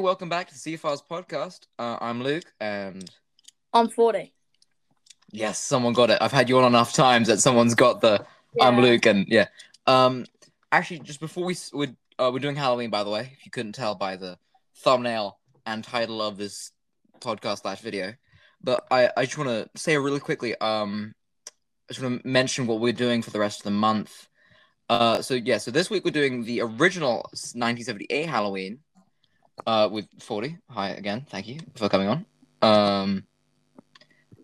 welcome back to the CFRs podcast. I'm Luke, and... I'm Fordie. Yes, someone got it. I've had you on enough times that someone's got the... Yeah. I'm Luke, and yeah. Actually, just before we're doing Halloween, by the way, if you couldn't tell by the thumbnail and title of this podcast/video. But I just want to say really quickly, I just want to mention what we're doing for the rest of the month. So this week we're doing the original 1978 Halloween with Fordie. Hi again, thank you for coming on.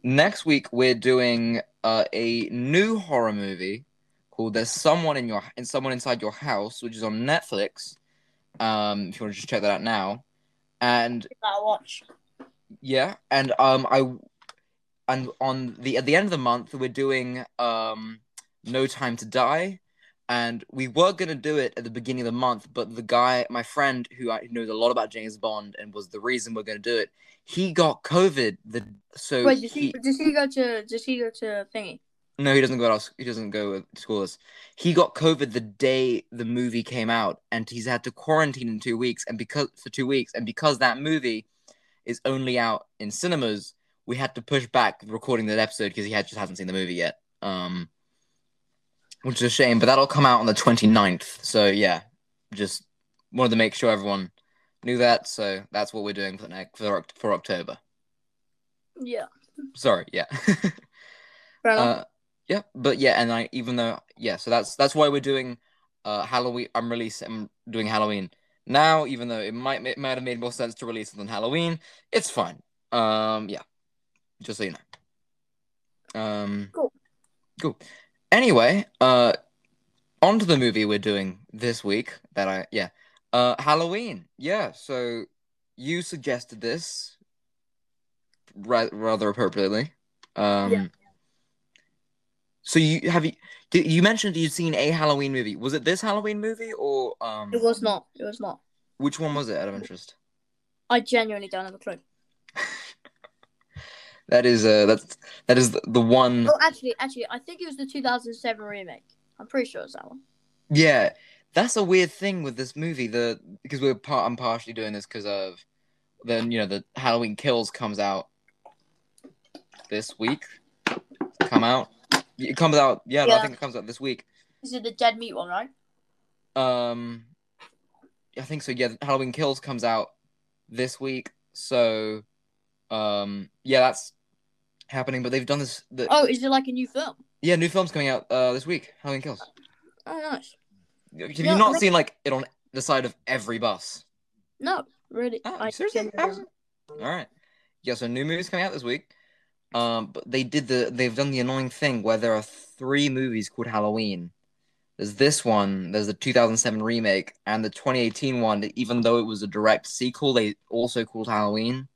Next week we're doing a new horror movie called There's Someone in Your Someone Inside Your House, which is on Netflix. If you want to just check that out now. And watch. Yeah, and at the end of the month we're doing No Time to Die, and we were gonna do it at the beginning of the month, but the guy, my friend who knows a lot about James Bond and was the reason we're gonna do it, he got COVID. Wait, does he go to thingy? No, he doesn't go out. He doesn't go to school. He got COVID the day the movie came out, and he's had to quarantine in 2 weeks. And because that movie is only out in cinemas, we had to push back recording that episode because he just hasn't seen the movie yet, which is a shame. But that'll come out on the 29th. So yeah, just wanted to make sure everyone knew that. So that's what we're doing for October. Yeah. Sorry. Yeah. Yeah, but yeah, and so that's why we're doing Halloween. I'm doing Halloween now, even though it might have made more sense to release it than Halloween. It's fine. Yeah, just so you know. Cool. Anyway, on to the movie we're doing this week. Halloween. Yeah. So you suggested this rather appropriately. Yeah. So you mentioned you'd seen a Halloween movie. Was it this Halloween movie or It was not. It was not. Which one was it, out of interest? I genuinely don't have a clue. That is the one. Oh, actually, I think it was the 2007 remake. I'm pretty sure it's that one. Yeah, that's a weird thing with this movie. Because I'm partially doing this because of the Halloween Kills comes out this week. It comes out, yeah. I think it comes out this week. Is it the dead meat one, right? I think so, yeah. Halloween Kills comes out this week, so, that's happening, but they've done this... Oh, is it like a new film? Yeah, new film's coming out this week, Halloween Kills. Oh, nice. Have you not seen, it on the side of every bus? No, really. Oh, seriously? Alright. Yeah, so new movie's coming out this week. But they've done the annoying thing where there are three movies called Halloween. There's this one, there's the 2007 remake, and the 2018 one, even though it was a direct sequel, they also called Halloween.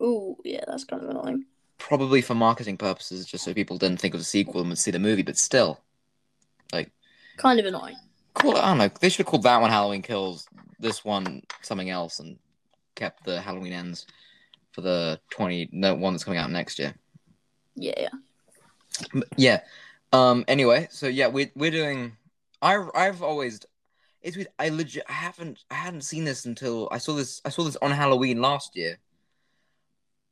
Ooh, yeah, that's kind of annoying. Probably for marketing purposes, just so people didn't think of a sequel and would see the movie, but still. Kind of annoying. Cool, I don't know, they should have called that one Halloween Kills, this one something else, and kept the Halloween Ends for the one that's coming out next year. Yeah. Anyway, so yeah, we're doing. I hadn't seen this until I saw this on Halloween last year.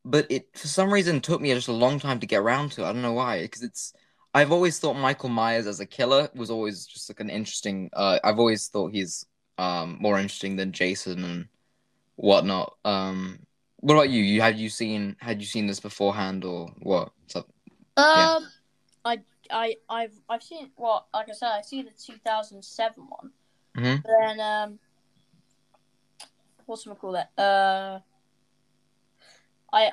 But it for some reason took me just a long time to get around to it. I don't know why, because I've always thought Michael Myers as a killer was always just an interesting. I've always thought he's more interesting than Jason and whatnot. What about you? Had you seen this beforehand or what? So, I've seen I've seen the 2007 one. Mm-hmm. But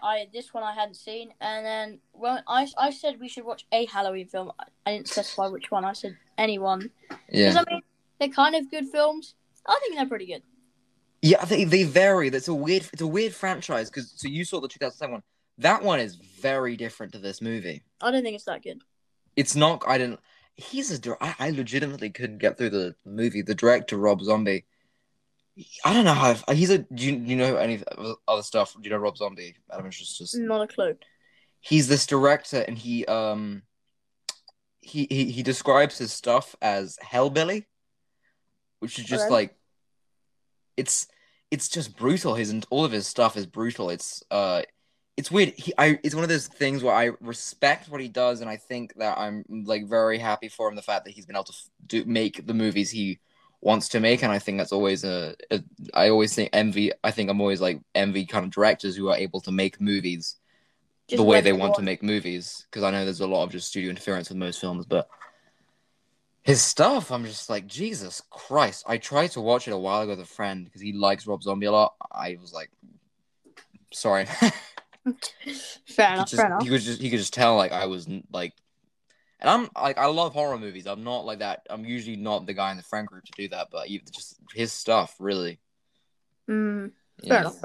then this one I hadn't seen, and then when I said we should watch a Halloween film, I didn't specify which one. I said any one. Yeah. Because I mean, they're kind of good films. I think they're pretty good. Yeah, they vary. That's a weird franchise. So you saw the 2007 one. That one is very different to this movie. I don't think it's that good. It's not. I legitimately couldn't get through the movie. The director, Rob Zombie. I don't know how. Do you know any other stuff? Do you know Rob Zombie? Adam, just not a clue. He's this director, and he describes his stuff as hellbilly, which is just it's just brutal. All of his stuff is brutal. It's weird. It's one of those things where I respect what he does, and I think that I'm like very happy for him, the fact that he's been able to make the movies he wants to make, and I think that's always I'm always like envy kind of directors who are able to make movies just the way they want to make movies, because I know there's a lot of just studio interference with most films, but his stuff, I'm just like, Jesus Christ. I tried to watch it a while ago with a friend because he likes Rob Zombie a lot. I was like, sorry. Fair enough. He could just tell, like, I was like, and I'm like, I love horror movies. I'm not like that. I'm usually not the guy in the friend group to do that, but just his stuff, really. Fair enough.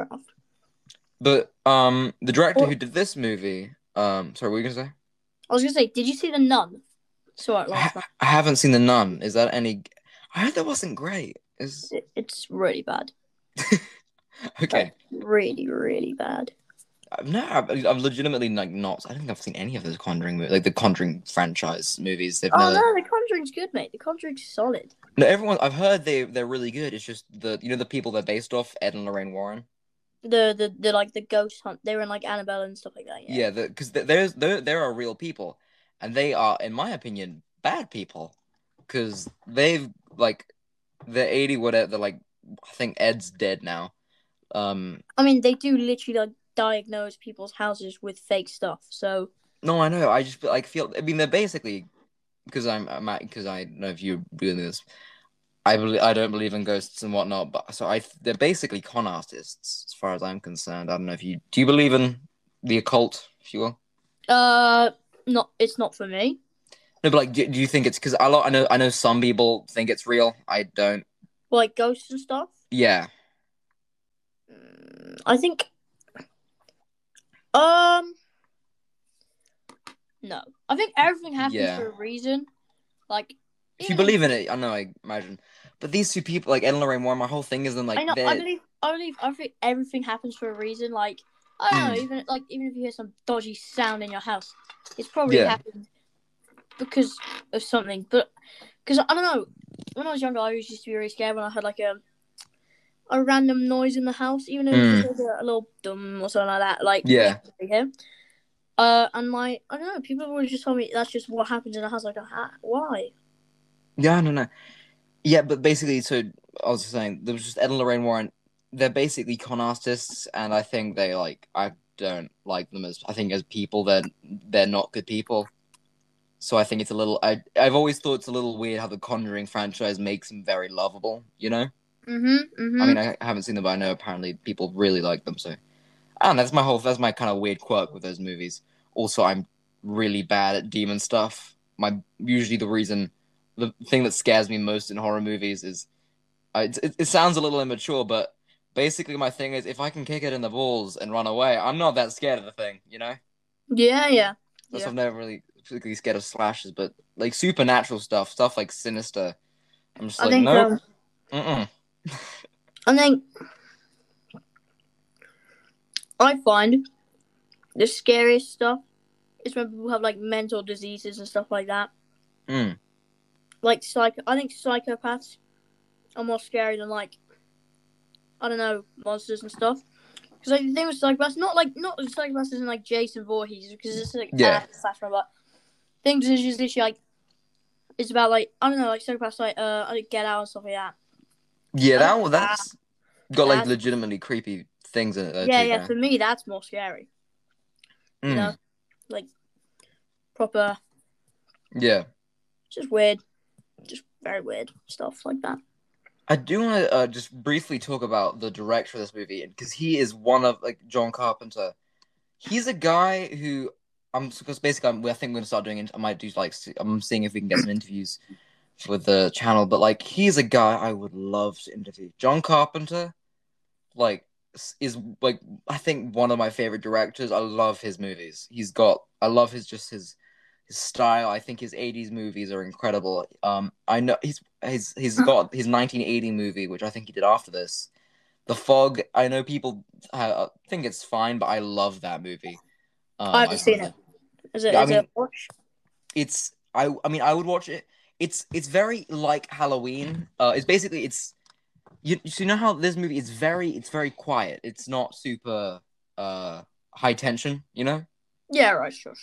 But the director who did this movie, sorry, what were you gonna say? I was gonna say, did you see The Nun? Saw it last night. I haven't seen The Nun. Is that any? I heard that wasn't great. It's really bad. Okay. Like, really, really bad. No, I'm legitimately like not. I don't think I've seen any of those Conjuring movies, like the Conjuring franchise movies. The Conjuring's good, mate. The Conjuring's solid. No, I've heard they're really good. It's just the people they're based off, Ed and Lorraine Warren. The like the ghost hunt. They were in like Annabelle and stuff like that. Yeah, because there are real people, and they are, in my opinion, bad people, because they've like they're 80 whatever. They're like, I think Ed's dead now. I mean, they do literally like diagnose people's houses with fake stuff. So no, I know. I just like feel. I mean, they're basically because I know if you're doing this. I don't believe in ghosts and whatnot, but they're basically con artists as far as I'm concerned. I don't know if you do. You believe in the occult, if you will? Not. It's not for me. No, but like, do you think it's because I know some people think it's real. I don't. Like ghosts and stuff. Yeah. I think. No. I think everything happens for a reason. Like, if you believe in it, I know, I imagine. But these two people, like Ed and Lorraine Warren, my whole thing is them, like, I know, I think everything happens for a reason. Like, I don't know, even if you hear some dodgy sound in your house, it's probably happened because of something. But, because, I don't know, when I was younger, I used to be really scared when I had, like, a random noise in the house, even though it was a little dum or something like that. Like, and I don't know, people always just tell me that's just what happens in the house. Like, why? Yeah, I don't know. Yeah, but basically, so I was just saying, there was just Ed and Lorraine Warren. They're basically con artists, and I think they like. I don't like them as people. They're not good people. So I think it's a little. I've always thought it's a little weird how the Conjuring franchise makes them very lovable. You know. I mean, I haven't seen them, but I know apparently people really like them. So, and that's my kind of weird quirk with those movies. Also, I'm really bad at demon stuff. The thing that scares me most in horror movies is, it sounds a little immature, but basically my thing is if I can kick it in the balls and run away, I'm not that scared of the thing, you know? Yeah. That's I'm never really particularly scared of slashes, but like supernatural stuff like Sinister, I'm just like, no. I think I find the scariest stuff is when people have like mental diseases and stuff like that. Like I think psychopaths are more scary than like I don't know monsters and stuff. Because like, the thing with psychopaths, not psychopaths isn't like Jason Voorhees because it's like slasher, but things is just literally like it's about like I don't know like psychopaths like Get Out and stuff like that. Yeah, that's got like legitimately creepy things in it. Though, yeah. For me, that's more scary. You know, like proper. Yeah. Just weird, just very weird stuff like that. I do want to just briefly talk about the director of this movie because he is one of like John Carpenter. He's a guy who I think we're gonna start doing. I might do like I'm seeing if we can get some interviews with the channel, but like he's a guy I would love to interview. John Carpenter, like, is like I think one of my favorite directors. I love his movies. I love his style. I think his 80s movies are incredible. I know he's got his 1980 movie, which I think he did after this, The Fog. I know people think it's fine, but I love that movie. I haven't seen it. Is it a watch? I would watch it. It's very like Halloween. It's basically So you know how this movie is very quiet. It's not super high tension, you know? Yeah, right, sure.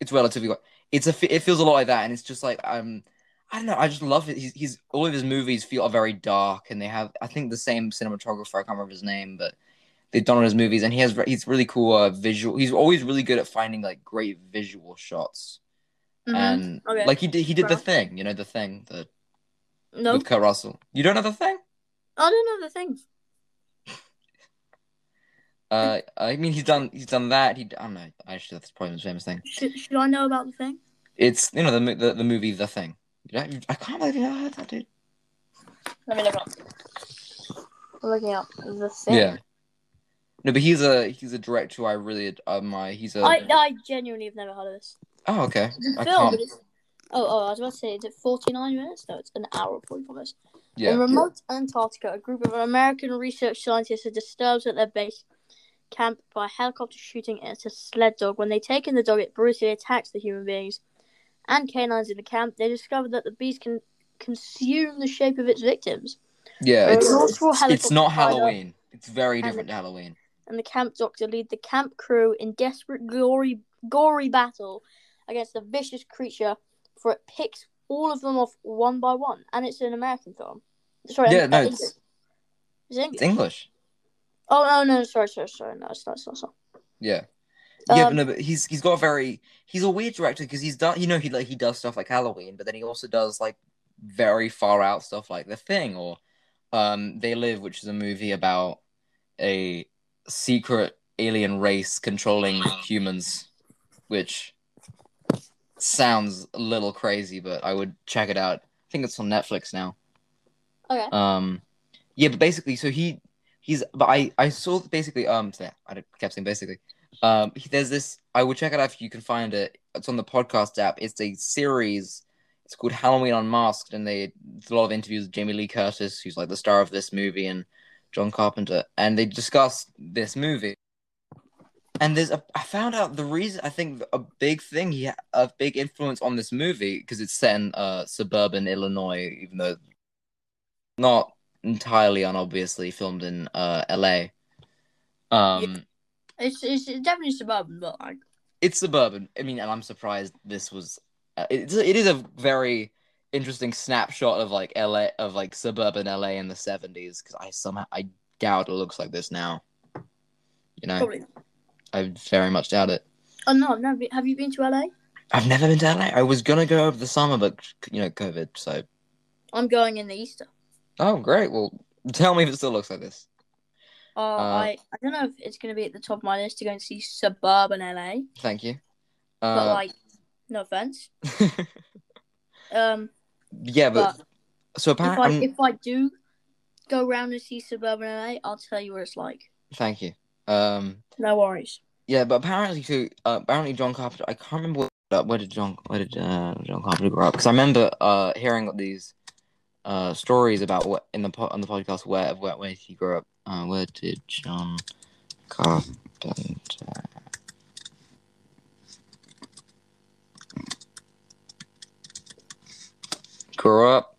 It's relatively quiet. It feels a lot like that, and it's just like, I don't know, I just love it. He's all of his movies are very dark, and they have, I think, the same cinematographer. I can't remember his name, but they've done all his movies, and he's really cool visual. He's always really good at finding like great visual shots, and like he did The Thing, you know, The Thing, with Kurt Russell. You don't know The Thing? I don't know The Thing. I mean, he's done that. I don't know. Actually, that's probably his famous thing. Should I know about The Thing? It's, you know, the movie The Thing. I can't believe you never heard that, dude. Let me look up. I'm looking up The Thing. Yeah. No, but he's a director who I really admire. I genuinely have never heard of this. Oh, okay. I was about to say, is it 49 minutes? No, it's an hour and 45 minutes. Yeah. In remote Antarctica, a group of American research scientists are disturbed at their base camp by helicopter shooting at a sled dog. When they take in the dog, it brutally attacks the human beings and canines in the camp. They discover that the beast can consume the shape of its victims. Yeah, it's not Halloween. It's very different to Halloween. And the camp doctor lead the camp crew in desperate, gory battle against the vicious creature, for it picks all of them off one by one. And it's an American film. Sorry, yeah, no, it's English. It's English. Oh, no, sorry. No, it's not. Yeah. Yeah, but he's got he's a weird director, because he's done, you know, he does stuff like Halloween, but then he also does like very far out stuff like The Thing or They Live, which is a movie about a secret alien race controlling humans, which sounds a little crazy, but I would check it out. I think it's on Netflix now. Okay. Yeah, but basically, so he's, but I saw basically, I kept saying basically. There's this, I will check it out if you can find it. It's on the podcast app. It's a series. It's called Halloween Unmasked, and there's a lot of interviews with Jamie Lee Curtis, who's like the star of this movie, and John Carpenter, and they discuss this movie. And I found out the reason, I think a big thing, a big influence on this movie, because it's set in suburban Illinois, even though not entirely unobviously filmed in LA. Yeah. It's definitely suburban, but like... It's suburban. I mean, and I'm surprised this was... it is a very interesting snapshot of, like, LA, of, like, suburban LA in the 70s, because I doubt it looks like this now. You know? Probably. I very much doubt it. Oh, no, have you been to LA? I've never been to LA. I was gonna go over the summer, but, you know, COVID, so... I'm going in the Easter. Oh, great. Well, tell me if it still looks like this. I don't know if it's going to be at the top of my list to go and see suburban LA. Thank you. But, like, no offense. Yeah, but... So apparently... If I do go around and see suburban LA, I'll tell you what it's like. Thank you. No worries. Yeah, but apparently, too... apparently, John Carpenter... I can't remember where did John Carpenter grow up? Because I remember hearing these stories about what on the podcast where he grew up. Where did John Carpenter... grow up?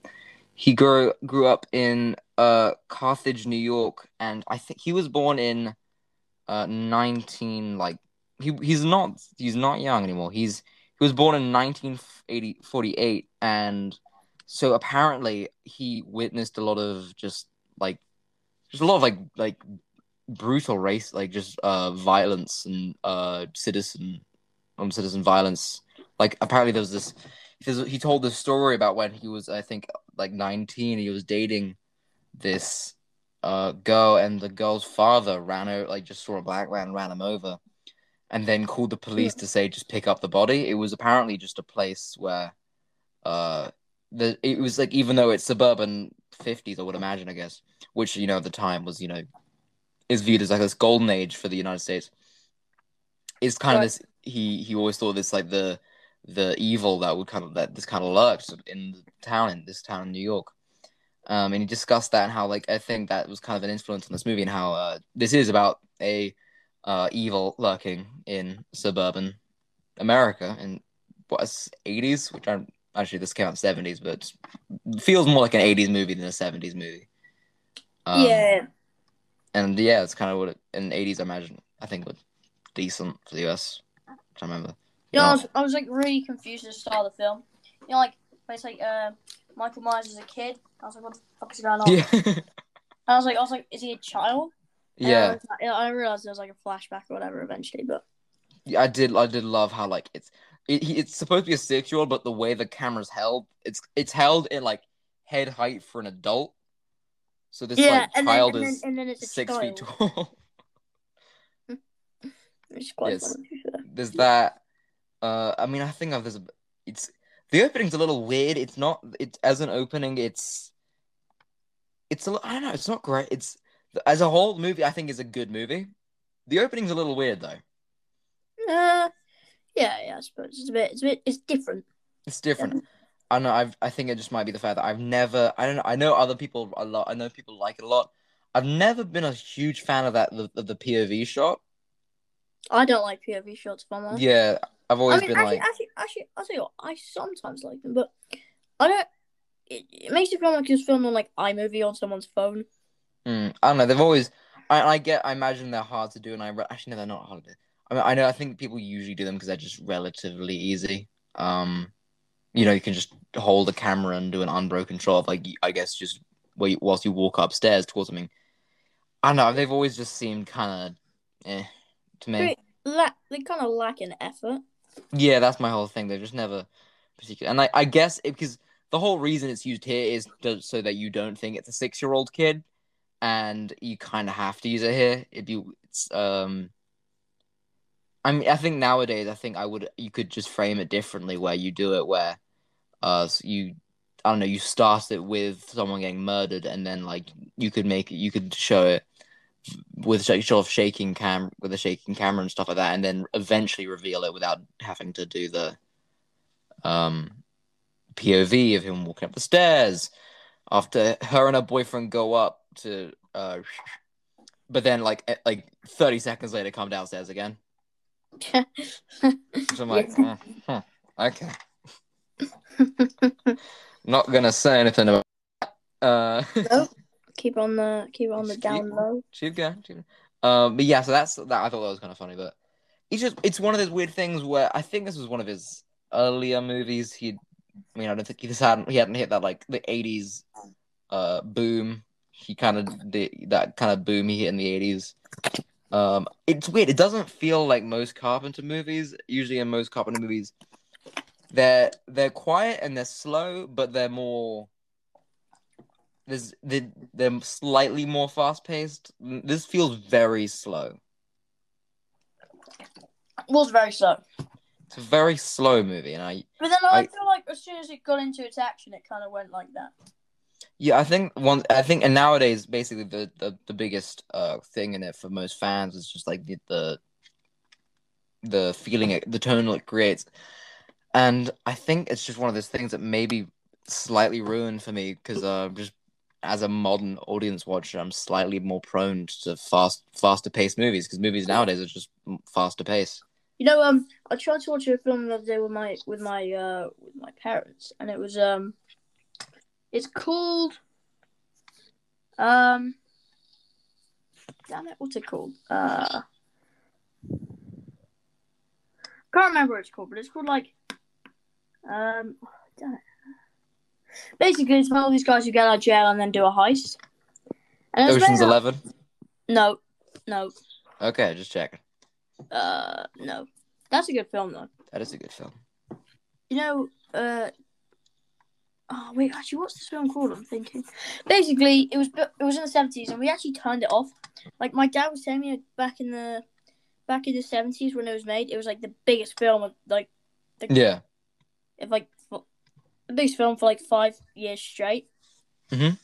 He grew up in Carthage, New York, and I think he was born in 19... Like he's not young anymore. He was born in 1948, and so apparently he witnessed a lot of just a lot of brutal race, like just violence and citizen violence. Like apparently there was this. He told this story about when he was, I think, like 19. He was dating this girl, and the girl's father just saw a black man, ran him over, and then called the police to say just pick up the body. It was apparently just a place where it was like, even though it's suburban 50s, I would imagine, I guess, which, you know, at the time was, you know, is viewed as like this golden age for the United States. It's kind of this, he always thought this, like, the evil that lurked in this town in New York. And he discussed that, and how, like, I think that was kind of an influence on this movie, and how this is about a evil lurking in suburban America in what, 80s, which I'm... Actually, this came out in the 70s, but it feels more like an 80s movie than a 70s movie. Yeah. And yeah, it's kind of what it, in the 80s, I imagine, I think it was decent for the US. I remember. You know, I was like really confused at the start of the film. You know, like, it's like Michael Myers is a kid. I was like, what the fuck is going on? Yeah. And I was like, is he a child? And yeah. I realized there was like a flashback or whatever eventually, but. Yeah, I did love how like it's supposed to be a 6-year-old, but the way the camera's held, it's held in like head height for an adult. So this child is 6 feet tall. Yes, there's that. I mean, I think there's a. It's the opening's a little weird. It's not. It's as an opening. It's a. I don't know. It's not great. It's as a whole movie. I think is a good movie. The opening's a little weird though. Yeah, I suppose it's different. It's different. I know. I think it just might be the fact that I've never. I don't know. I know other people a lot. I know people like it a lot. I've never been a huge fan of that the POV shot. I don't like POV shots, if I'm honest. Yeah, I've always been like. Actually, I'll tell you what. I sometimes like them, but I don't. It makes it feel like it's filmed on like iMovie on someone's phone. I don't know. They've always. I imagine they're hard to do, and actually no, they're not hard to do. I mean, I know. I think people usually do them because they're just relatively easy. You know, you can just hold the camera and do an unbroken shot of, like, I guess just whilst you walk upstairs towards something. I don't know. They've always just seemed kind of, to me. They kind of lack an effort. Yeah, that's my whole thing. They're just never particular. And I guess because the whole reason it's used here is so that you don't think it's a 6-year-old kid, and you kind of have to use it here. I mean, I think nowadays, you could just frame it differently where you do it where, I don't know, you start it with someone getting murdered, and then like you could show it with sort of shaking camera and stuff like that, and then eventually reveal it without having to do the POV of him walking up the stairs after her and her boyfriend go up to, but then like 30 seconds later come downstairs again. So I'm like, okay. Not gonna say anything about that. Nope. Keep on the down low. Keep going. But yeah, so that's that. I thought that was kind of funny, but it's one of those weird things where I think this was one of his earlier movies. I don't think he hadn't hit that like the 80s boom. He kind of did that kind of boom he hit in the 80s. It's weird. It doesn't feel like most Carpenter movies. Usually in most Carpenter movies, they're quiet and they're slow, but they're more. They're slightly more fast paced. This feels very slow. It was very slow. It's a very slow movie, and But then I feel like as soon as it got into its action, it kind of went like that. Yeah, I think, and nowadays, basically, the biggest thing in it for most fans is just like the feeling, the tone it creates, and I think it's just one of those things that maybe slightly ruined for me because just as a modern audience watcher, I'm slightly more prone to faster paced movies because movies nowadays are just faster paced. You know, I tried to watch a film the other day with my parents, and it was It's called, damn it, what's it called? Can't remember what it's called, but it's called like, damn it. Basically, it's about all these guys who get out of jail and then do a heist. And Ocean's 11? No. Okay, just checking. No. That's a good film, though. That is a good film. You know, Oh, wait, actually, what's this film called? I'm thinking. Basically, it was in the 70s, and we actually turned it off. Like, my dad was telling me back in the 70s when it was made, it was, like, the biggest film of, like... the biggest film for, like, 5 years straight. Mm-hmm.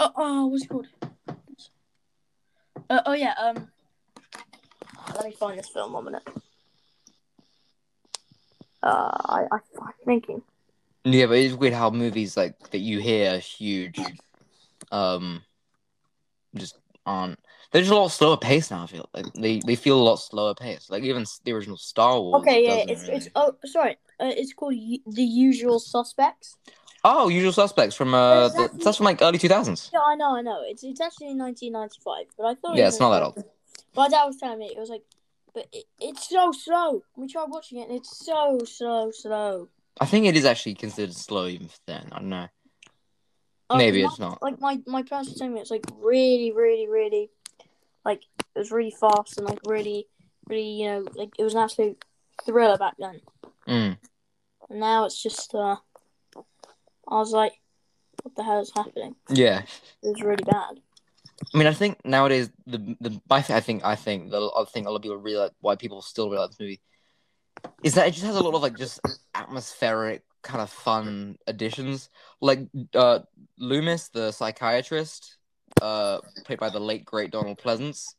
Oh, what's it called? Let me find this film 1 minute. I'm thinking... Yeah, but it's weird how movies like that you hear are huge, just aren't. They're just a lot slower paced now. I feel like they feel a lot slower paced. Like even the original Star Wars. Okay, yeah, it's really... it's called The Usual Suspects. Oh, Usual Suspects from that's from like early 2000s. Yeah, I know. It's actually 1995, but I thought. Yeah, it's not that old. My dad was telling me it was like, but it's so slow. We tried watching it, and it's so slow. I think it is actually considered slow even for then. I don't know. Maybe it's not. Like my parents were telling me it's like really, like it was really fast and like really, you know, like it was an absolute thriller back then. Mm. And now it's just I was like, what the hell is happening? Yeah. It was really bad. I mean, I think nowadays I think the other thing a lot of people realize why people still really like this movie is that it just has a lot of like just atmospheric kind of fun additions, like Loomis, the psychiatrist, played by the late great Donald Pleasance.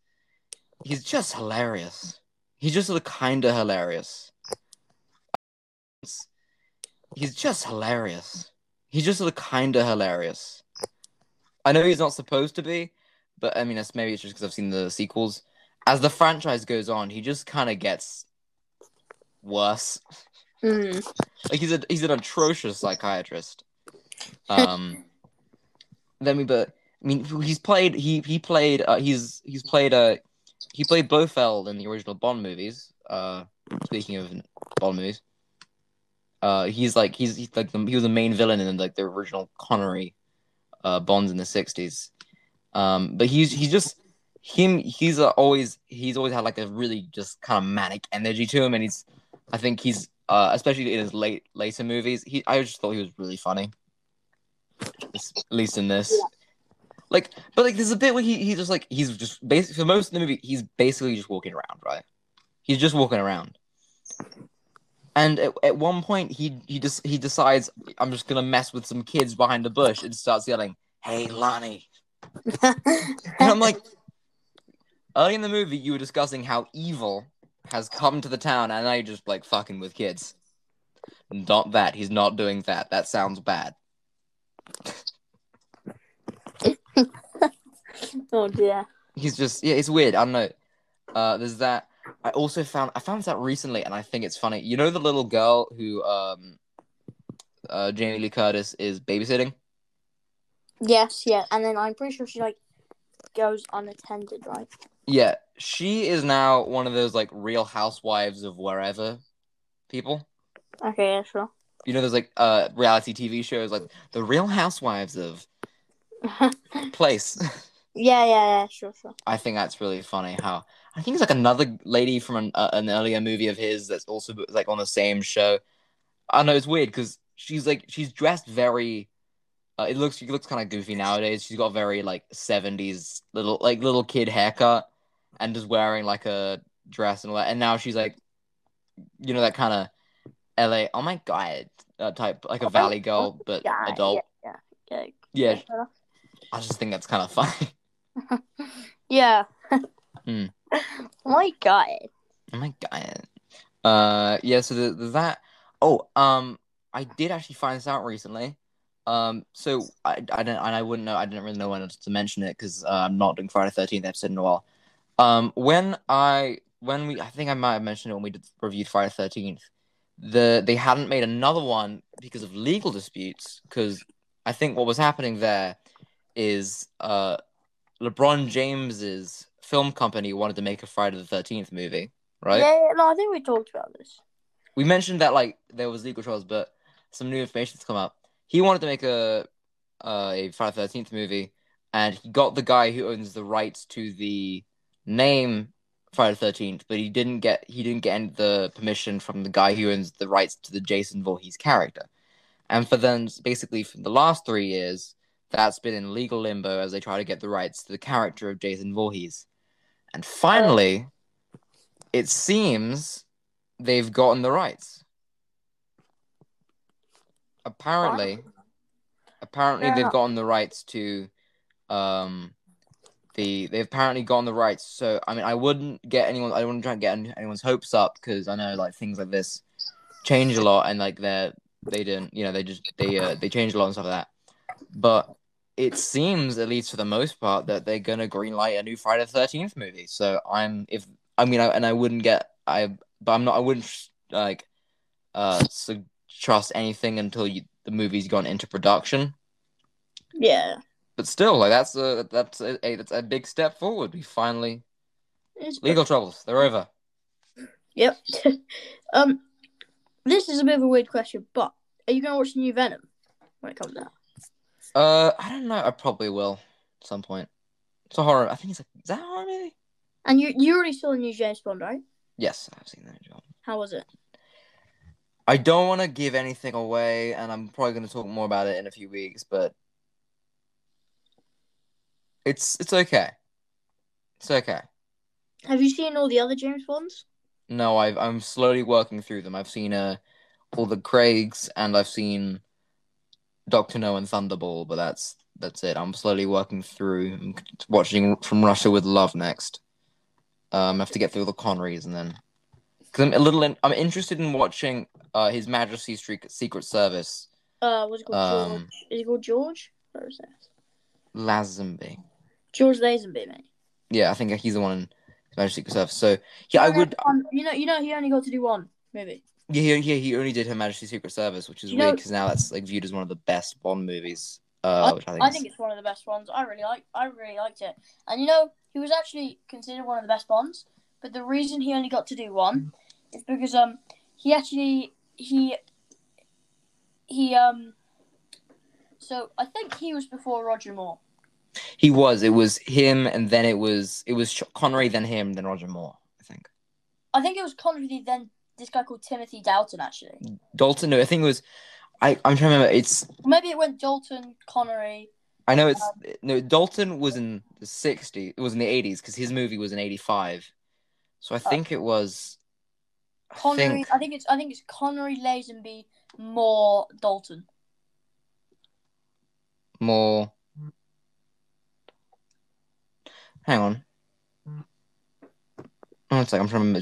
He's just hilarious. He's just the kind of hilarious. I know he's not supposed to be, but I mean, that's maybe it's just because I've seen the sequels. As the franchise goes on, he just kind of gets worse. Mm. Like he's an atrocious psychiatrist. He played Blofeld in the original Bond movies. Speaking of Bond movies, he was the main villain in like the original Connery Bonds in the 60s. But he's always had like a really just kind of manic energy to him, and especially in his later movies, I just thought he was really funny. At least in this, but there's a bit where he's just basically for most of the movie he's basically just walking around, right? He's just walking around, and at one point he decides I'm just gonna mess with some kids behind a bush and starts yelling, "Hey, Lonnie!" And I'm like, early in the movie you were discussing how evil has come to the town, and now you're just like fucking with kids. Not that. He's not doing that. That sounds bad. Oh dear. He's just it's weird. I don't know. There's that. I found that recently, and I think it's funny. You know the little girl who Jamie Lee Curtis is babysitting? Yes, yeah. And then I'm pretty sure she like goes unattended, right? Yeah, she is now one of those like Real Housewives of wherever people. Okay, yeah, sure. You know, there's like reality TV shows like the Real Housewives of place. Yeah, sure. I think that's really funny. How I think it's like another lady from an earlier movie of his that's also like on the same show. I know it's weird because she's dressed very. She looks kind of goofy nowadays. She's got a very like 70s little kid haircut. And just wearing like a dress and all that, and now she's like, you know, that kind of LA, oh my god, type, like a valley girl, but adult. Yeah. I just think that's kind of funny. Yeah. Mm. Oh my god. Yeah. So there's that. Oh, I did actually find this out recently. So I didn't really know when to mention it because I'm not doing Friday 13th episode in a while. I think I might have mentioned it when we reviewed Friday the 13th. They hadn't made another one because of legal disputes. Because I think what was happening there is LeBron James's film company wanted to make a Friday the 13th movie, right? Yeah, no, I think we talked about this. We mentioned that like there was legal troubles, but some new information's come up. He wanted to make a Friday the 13th movie, and he got the guy who owns the rights to the name Friday the 13th, but he didn't get the permission from the guy who owns the rights to the Jason Voorhees character. And for them, basically, for the last 3 years, that's been in legal limbo as they try to get the rights to the character of Jason Voorhees. And finally, it seems they've gotten the rights. Apparently, they've gotten the rights to they've apparently gotten the rights, so I mean, I don't want to try and get anyone's hopes up because I know like things like this change a lot, and like they change a lot and stuff like that. But it seems, at least for the most part, that they're gonna greenlight a new Friday the 13th movie. So I wouldn't trust anything until the movie's gone into production. Yeah. But still, like that's a big step forward. We finally legal troubles, they're over. Yep. This is a bit of a weird question, but are you going to watch the new Venom when it comes out? I don't know. I probably will at some point. It's a horror. I think it's a... Is that a horror movie? And you already saw the new James Bond, right? Yes, I've seen that. How was it? I don't want to give anything away, and I'm probably going to talk more about it in a few weeks, but it's okay. It's okay. Have you seen all the other James Bonds? No, I'm slowly working through them. I've seen all the Craigs, and I've seen Doctor No and Thunderball, but that's it. I'm slowly working through. I'm watching From Russia with Love next. I have to get through the Connerys, and then because I'm interested in watching His Majesty's Secret Service. What's it called? George? Is it called George? Or is that Lazenby? George Lazenby, mate. Yeah, I think he's the one in His Majesty's Secret Service. So yeah, I would. You know, he only got to do one movie. Yeah, he only did Her Majesty's Secret Service, which is weird because now that's like viewed as one of the best Bond movies. I think it's one of the best ones. I really liked it. And you know, he was actually considered one of the best Bonds, but the reason he only got to do one is because so I think he was before Roger Moore. He was. It was him, and then it was Connery, then him, then Roger Moore. I think it was Connery, then this guy called Timothy Dalton, actually. Dalton? No, I think it was. I'm trying to remember. It's maybe it went Dalton, Connery. I know it's no. Dalton was in the 60s. It was in the 80s because his movie was in 85. So I think it was Connery. I think it's Connery, Lazenby, Moore, Dalton. Moore. Hang on. One second. I'm trying to remember.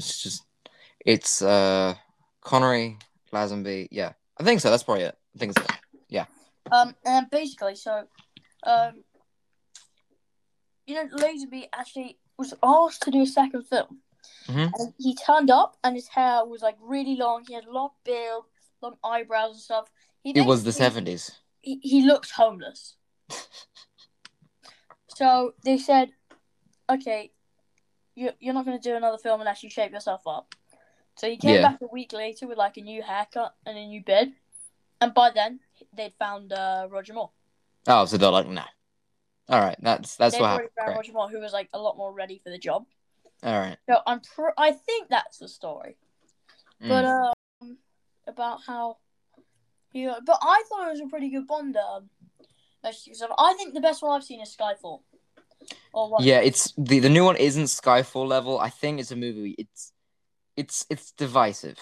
It's Connery, Lazenby. Yeah. I think so. That's probably it. I think so. Yeah. And then basically, so, you know, Lazenby actually was asked to do a second film. Mm-hmm. And he turned up, and his hair was like really long. He had a long beard, long eyebrows, and stuff. It was the 70s. He looked homeless. So they said, "Okay, you're not going to do another film unless you shape yourself up." So he came back a week later with like a new haircut and a new beard, and by then they'd found Roger Moore. Oh, so they're like, nah. All right, that's what happened. They found Roger Moore, who was like a lot more ready for the job. All right. So I think that's the story, but about how he. But I thought it was a pretty good Bond. I think the best one I've seen is Skyfall. Yeah, it's the new one isn't Skyfall level. I think it's a movie. It's divisive.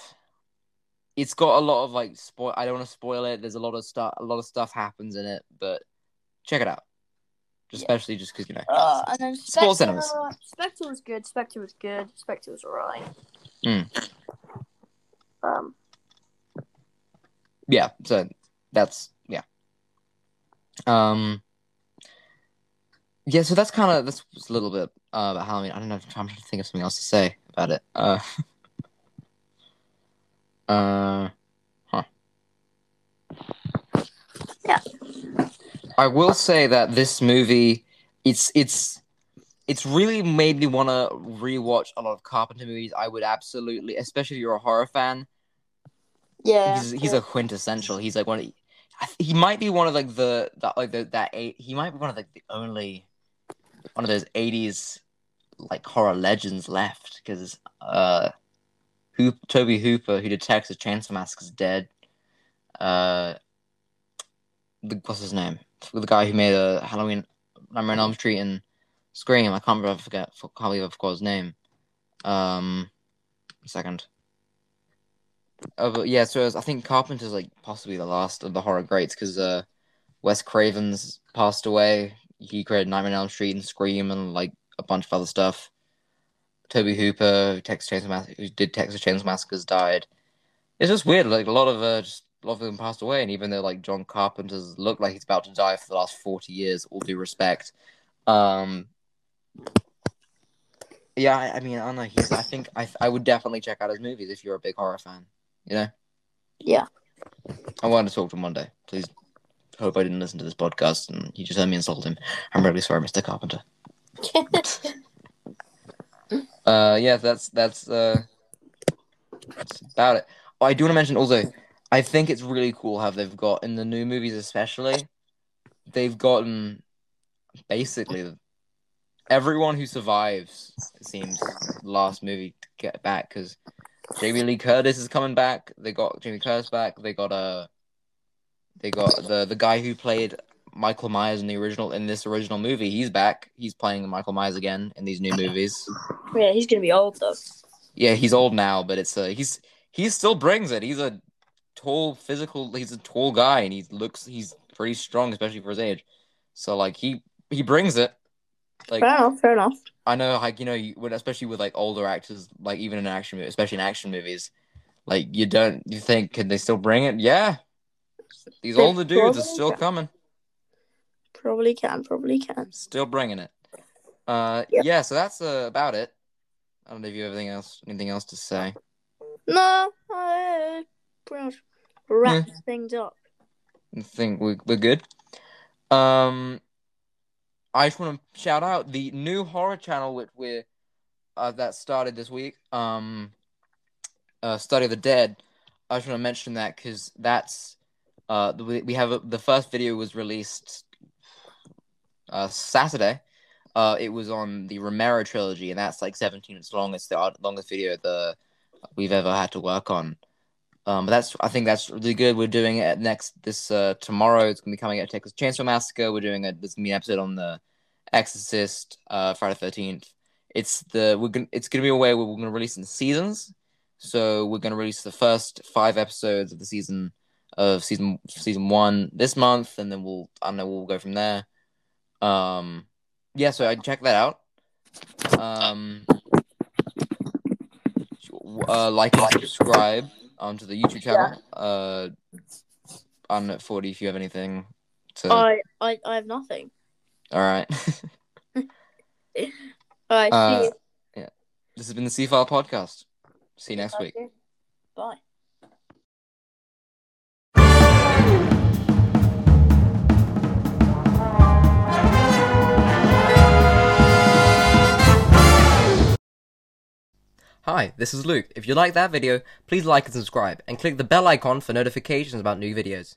It's got a lot of like spoil. I don't want to spoil it. There's a lot of stuff happens in it, but check it out. Especially just because you know. And then small cinemas. Spectre was good. Spectre was good. Spectre was alright. Yeah. So that's yeah. Yeah. So that's a little bit about Halloween. I don't know. I'm trying to think of something else to say about it. Yeah. I will say that this movie, it's really made me want to rewatch a lot of Carpenter movies. I would absolutely, especially if you're a horror fan. Yeah. He's a quintessential. He's like one. He might be one of like He might be one of like the only one of those 80s like horror legends left because Tobe Hooper, who did Texas Chainsaw Massacre, is dead. What's his name? The guy who made Halloween, Nightmare on Elm Street, and Scream. I can't believe I forgot his name. A second. Oh, but yeah, so I think Carpenter's like possibly the last of the horror greats because Wes Craven's passed away. He created Nightmare on Elm Street and Scream and like a bunch of other stuff. Tobe Hooper, who did Texas Chainsaw Massacre, died. It's just weird. Like a lot of them passed away, and even though like John Carpenter's looked like he's about to die for the last 40 years, all due respect. Yeah, I mean, I don't know. I would definitely check out his movies if you're a big horror fan. You know. Yeah. I'm going to talk to him one day. Please hope I didn't listen to this podcast and you just heard me insult him. I'm really sorry, Mr. Carpenter. Yeah, that's about it. Oh, I do want to mention also, I think it's really cool how they've got, in the new movies especially, they've gotten basically everyone who survives, it seems, last movie to get back, because Jamie Lee Curtis is coming back. They got Jamie Curtis back. They got the guy who played Michael Myers in this original movie. He's back. He's playing Michael Myers again in these new movies. Yeah, he's gonna be old though. Yeah, he's old now, but it's he still brings it. He's a tall, physical. He's a tall guy, and he's pretty strong, especially for his age. So like he brings it. Like, fair enough. I know, like, you know, especially with like older actors, like even in action movies, especially in action movies, like you think, can they still bring it? Yeah, these older dudes are still coming. Probably can. Still bringing it. Yep. Yeah. So that's about it. I don't know if you have anything else to say. No, I pretty much wrapped things up. I think we're good. I just want to shout out the new horror channel which we that started this week. Study of the Dead. I just want to mention that because that's we have the first video was released Saturday. It was on the Romero trilogy, and that's like 17 minutes long. It's the longest video we've ever had to work on. But I think that's really good. We're doing it tomorrow. It's gonna be coming out Texas Chainsaw Massacre. We're doing there's gonna be an episode on the Exorcist, Friday the 13th. It's gonna be a way where we're gonna release in seasons. So we're gonna release the first 5 episodes of the season 1 this month, and then we'll go from there. Yeah, so I check that out. Like, subscribe. To the YouTube channel. Yeah. I'm at Fordie if you have anything to... I have nothing. Alright. Alright, see you. Yeah. This has been the CFR podcast. See you next week. Bye. Hi, this is Luke. If you like that video, please like and subscribe, and click the bell icon for notifications about new videos.